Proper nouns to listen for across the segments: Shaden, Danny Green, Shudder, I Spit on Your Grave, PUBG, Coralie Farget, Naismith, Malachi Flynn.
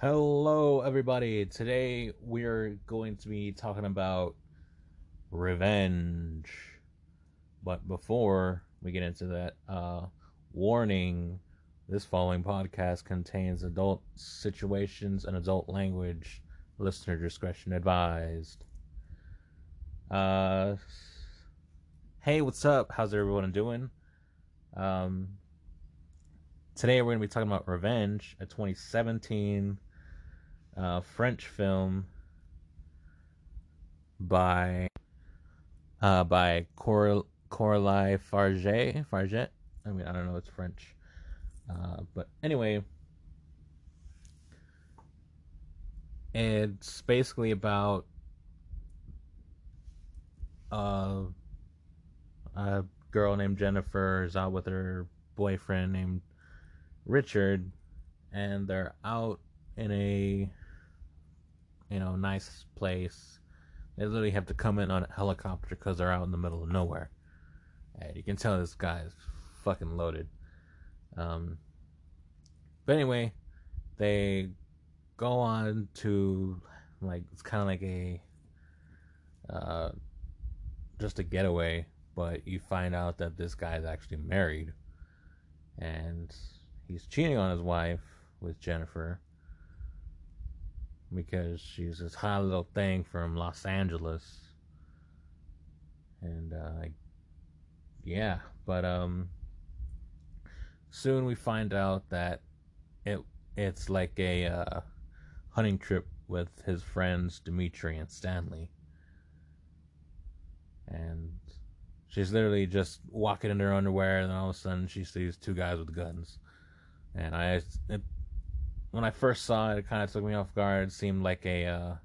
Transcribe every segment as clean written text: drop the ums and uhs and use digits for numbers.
Hello everybody, today we're going to be talking about revenge, but before we get into that, warning, this following podcast contains adult situations and adult language, listener discretion advised. Hey, what's up, how's everyone doing? Today we're going to be talking about Revenge, a 2017 French film by Coralie Farget. I mean, I don't know, it's French. But anyway, it's basically about a girl named Jennifer is out with her boyfriend named Richard, and they're out in a nice place. They literally have to come in on a helicopter because they're out in the middle of nowhere, and you can tell this guy is fucking loaded. But anyway, they go on to, like, it's kind of like a just a getaway, but you find out that this guy is actually married and he's cheating on his wife with Jennifer because she's this hot little thing from Los Angeles. And, yeah. But, soon we find out that it's like a hunting trip with his friends Dimitri and Stanley. And she's literally just walking in her underwear, and then all of a sudden she sees two guys with guns. And when I first saw it, it kind of took me off guard. It seemed like a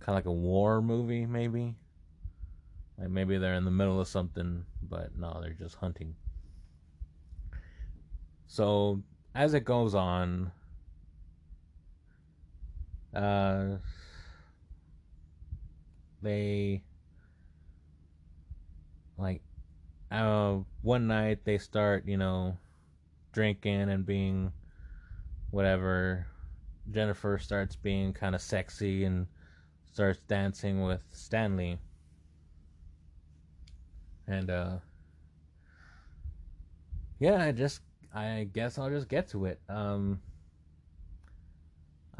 kind of like a war movie, maybe. Like maybe they're in the middle of something, but no, they're just hunting. So as it goes on, they one night they start, drinking and being whatever. Jennifer starts being kind of sexy and starts dancing with Stanley, and I guess I'll just get to it. I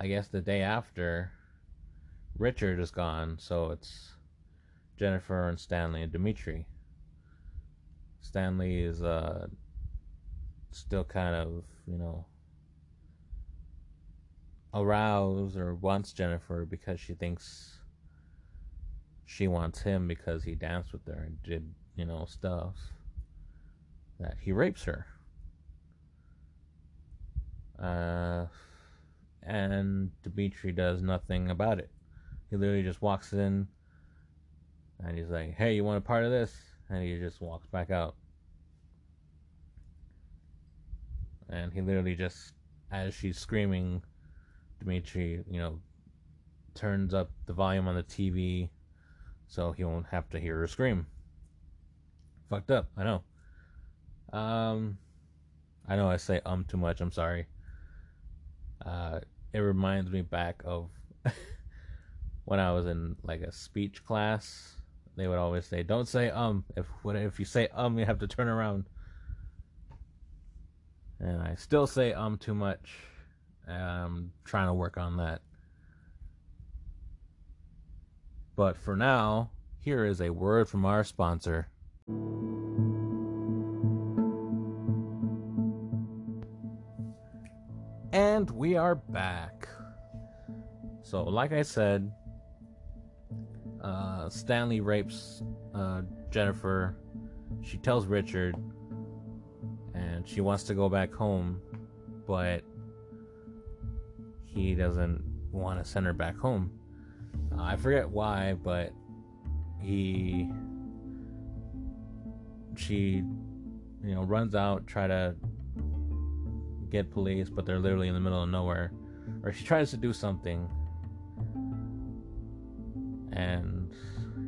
guess the day after, Richard is gone, so it's Jennifer and Stanley and Dimitri. Stanley is still kind of, aroused or wants Jennifer because she thinks she wants him because he danced with her and did, stuff that he rapes her. And Dimitri does nothing about it. He literally just walks in and he's like, "Hey, you want a part of this?" And he just walks back out. And he literally just, as she's screaming, Dimitri, turns up the volume on the TV so he won't have to hear her scream. Fucked up, I know. I know I say too much, I'm sorry. It reminds me back of when I was in, like, a speech class. They would always say, "Don't say if you say you have to turn around." And I still say too much. I'm trying to work on that. But for now, here is a word from our sponsor. And we are back. So, like I said, Stanley rapes Jennifer. She tells Richard, and she wants to go back home, but he doesn't want to send her back home. I forget why, but she runs out, try to get police, but they're literally in the middle of nowhere. Or she tries to do something, and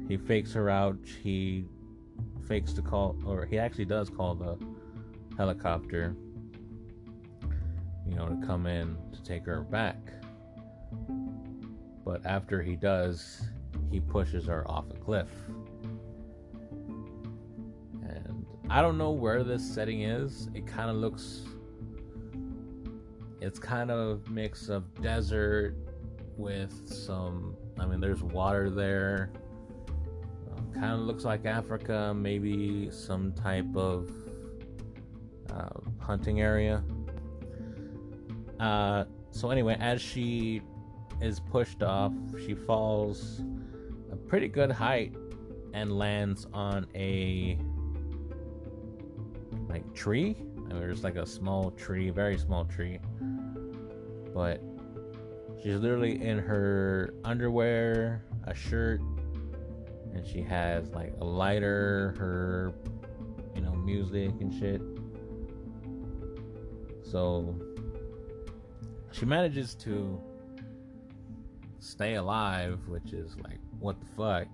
he fakes her out. He fakes the call, or he actually does call the helicopter, to come in to take her back. But after he does, he pushes her off a cliff. And I don't know where this setting is. It kind of looks... it's kind of a mix of desert with some... I mean, there's water there. Kind of looks like Africa. Maybe some type of hunting area. So anyway, as she is pushed off, she falls a pretty good height and lands on a tree. I mean, there's a small tree, very small tree, but she's literally in her underwear, a shirt, and she has a lighter, her music and shit. So she manages to stay alive, which is what the fuck,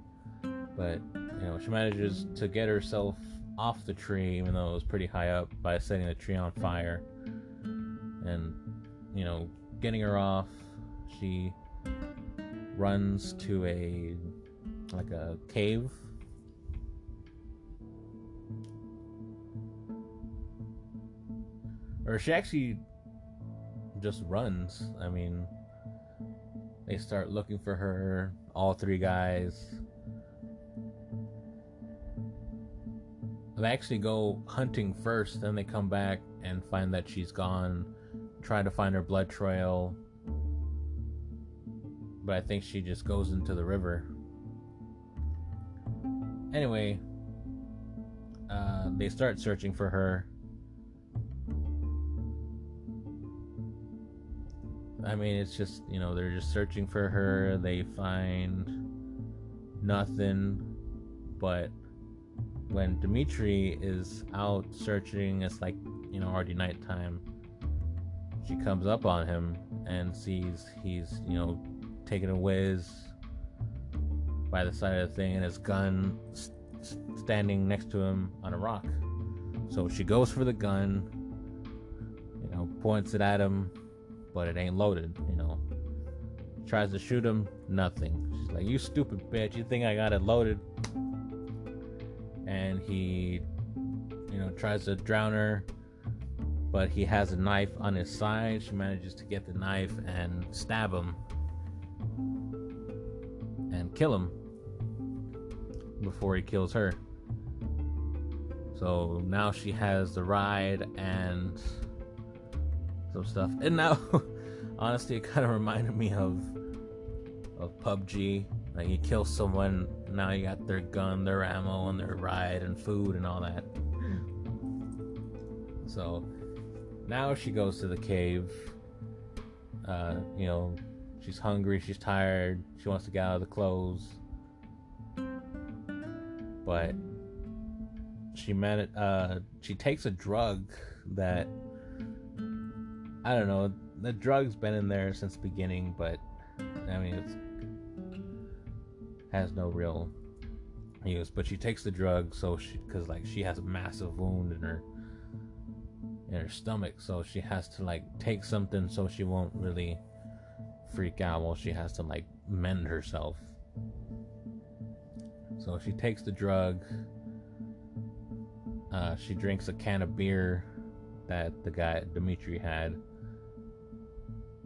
but she manages to get herself off the tree, even though it was pretty high up, by setting the tree on fire and getting her off. She runs to a cave, or she actually just runs. I mean, they start looking for her, all three guys. They actually go hunting first, then they come back and find that she's gone, try to find her blood trail. But I think she just goes into the river. Anyway, they start searching for her. I mean, it's just, they're just searching for her. They find nothing, but when Dimitri is out searching, it's already nighttime. She comes up on him and sees he's, taking a whiz by the side of the thing, and his gun standing next to him on a rock. So she goes for the gun, points it at him, but it ain't loaded, Tries to shoot him, nothing. She's like, "You stupid bitch, you think I got it loaded?" And he, tries to drown her, but he has a knife on his side. She manages to get the knife and stab him and kill him before he kills her. So now she has the ride and some stuff. And now, honestly, it kind of reminded me of PUBG. You kill someone, now you got their gun, their ammo, and their ride, and food, and all that. So now she goes to the cave. She's hungry, she's tired, she wants to get out of the clothes, but she takes a drug that, I don't know, the drug's been in there since the beginning, but I mean, it has no real use. But she takes the drug, so because she has a massive wound in her stomach, so she has to take something so she won't really freak out. Well, she has to mend herself. So she takes the drug. She drinks a can of beer that the guy Dimitri had,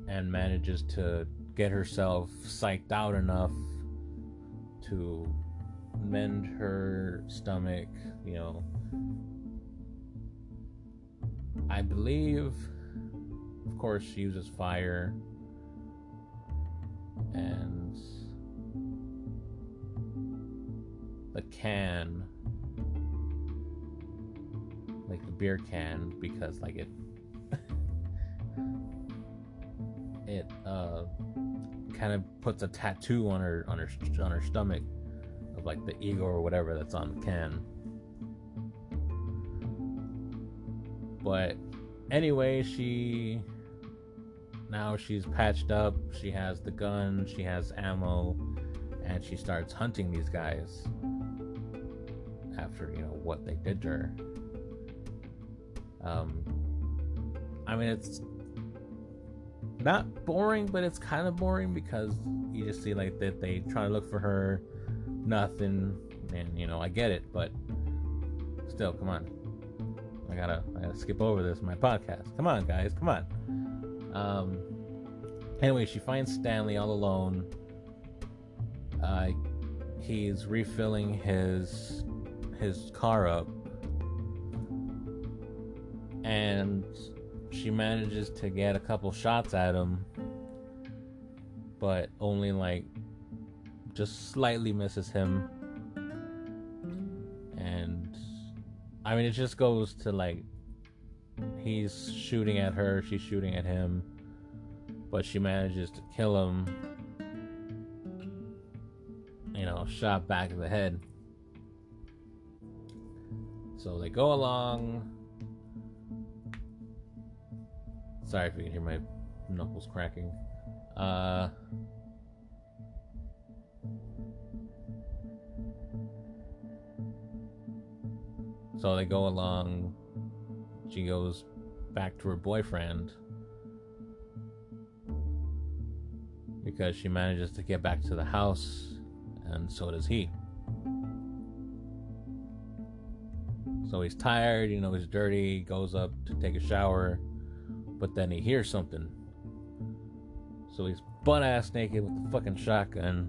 and manages to get herself psyched out enough to mend her stomach. I believe, of course, she uses fire, and the can, the beer can, because it kind of puts a tattoo on her stomach of the eagle or whatever that's on the can. But anyway, she's patched up, she has the gun, she has ammo, and she starts hunting these guys after what they did to her. I mean, it's not boring, but it's kind of boring because you just see like that they try to look for her, nothing, and you know, I get it, but still, come on. I gotta skip over this in my podcast. Come on, guys, come on. Anyway, she finds Stanley all alone. He's refilling his car up, and she manages to get a couple shots at him, but only like just slightly misses him. And I mean, it just goes to like he's shooting at her, she's shooting at him, but she manages to kill him, you know, shot back of the head. So they go along. Sorry if you can hear my knuckles cracking. So they go along. She goes back to her boyfriend because she manages to get back to the house, and so does he. So he's tired, you know, he's dirty, goes up to take a shower, but then he hears something. So he's butt-ass naked with the fucking shotgun,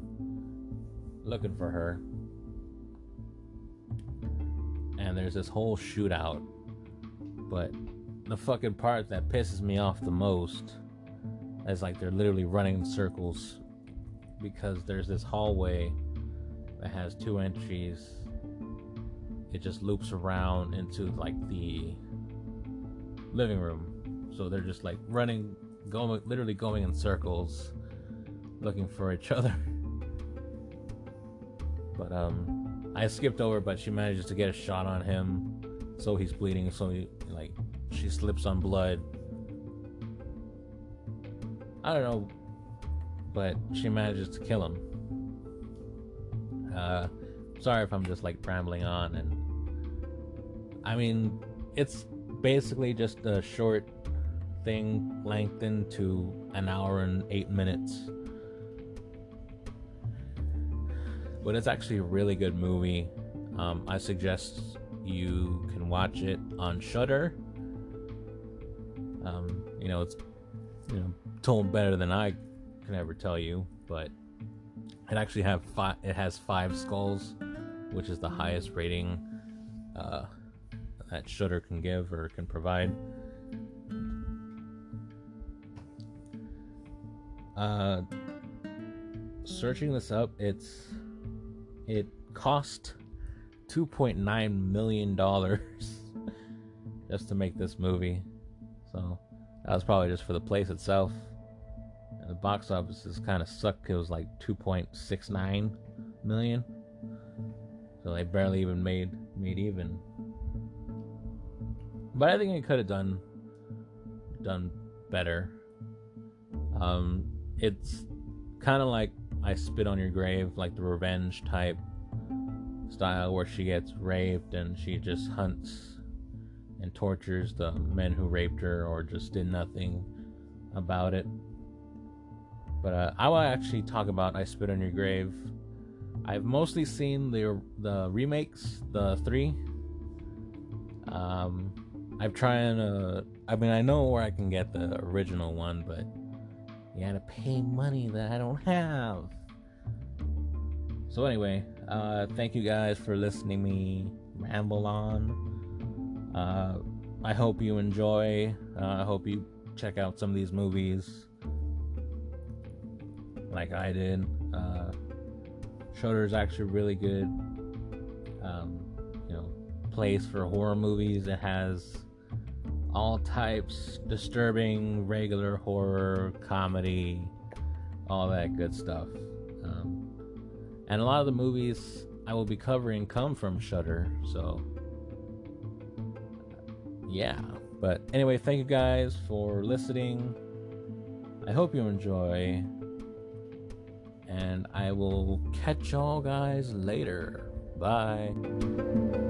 looking for her. And there's this whole shootout. But the fucking part that pisses me off the most is like they're literally running in circles, because there's this hallway that has two entries. It just loops around into like the living room. So they're just like running, literally going in circles, looking for each other. But I skipped over, but she manages to get a shot on him, so he's bleeding. So he, like, she slips on blood. I don't know, but she manages to kill him. Sorry if I'm just like rambling on, and I mean, it's basically just a short thing lengthened to an hour and 8 minutes. But it's actually a really good movie. I suggest you can watch it on Shudder. You know, it's, you know, told better than I can ever tell you, but it actually has 5 skulls, which is the highest rating that Shudder can give or can provide. Searching this up, it cost $2.9 million just to make this movie. So that was probably just for the place itself. And the box office is kind of sucked. It was like 2.69 million. So they barely even made even. But I think it could have done better. It's kind of like I Spit on Your Grave, like the revenge type style where she gets raped and she just hunts and tortures the men who raped her or just did nothing about it. But I will actually talk about I Spit on Your Grave. I've mostly seen the remakes, the 3. I've tried to... I mean, I know where I can get the original one, but you gotta pay money that I don't have. So anyway, thank you guys for listening to me ramble on. I hope you enjoy. I hope you check out some of these movies like I did. Shudder is actually really good, you know, place for horror movies. It has all types: disturbing, regular horror, comedy, all that good stuff. And a lot of the movies I will be covering come from Shudder, so yeah. But anyway, thank you guys for listening. I hope you enjoy, and I will catch y'all guys later. Bye.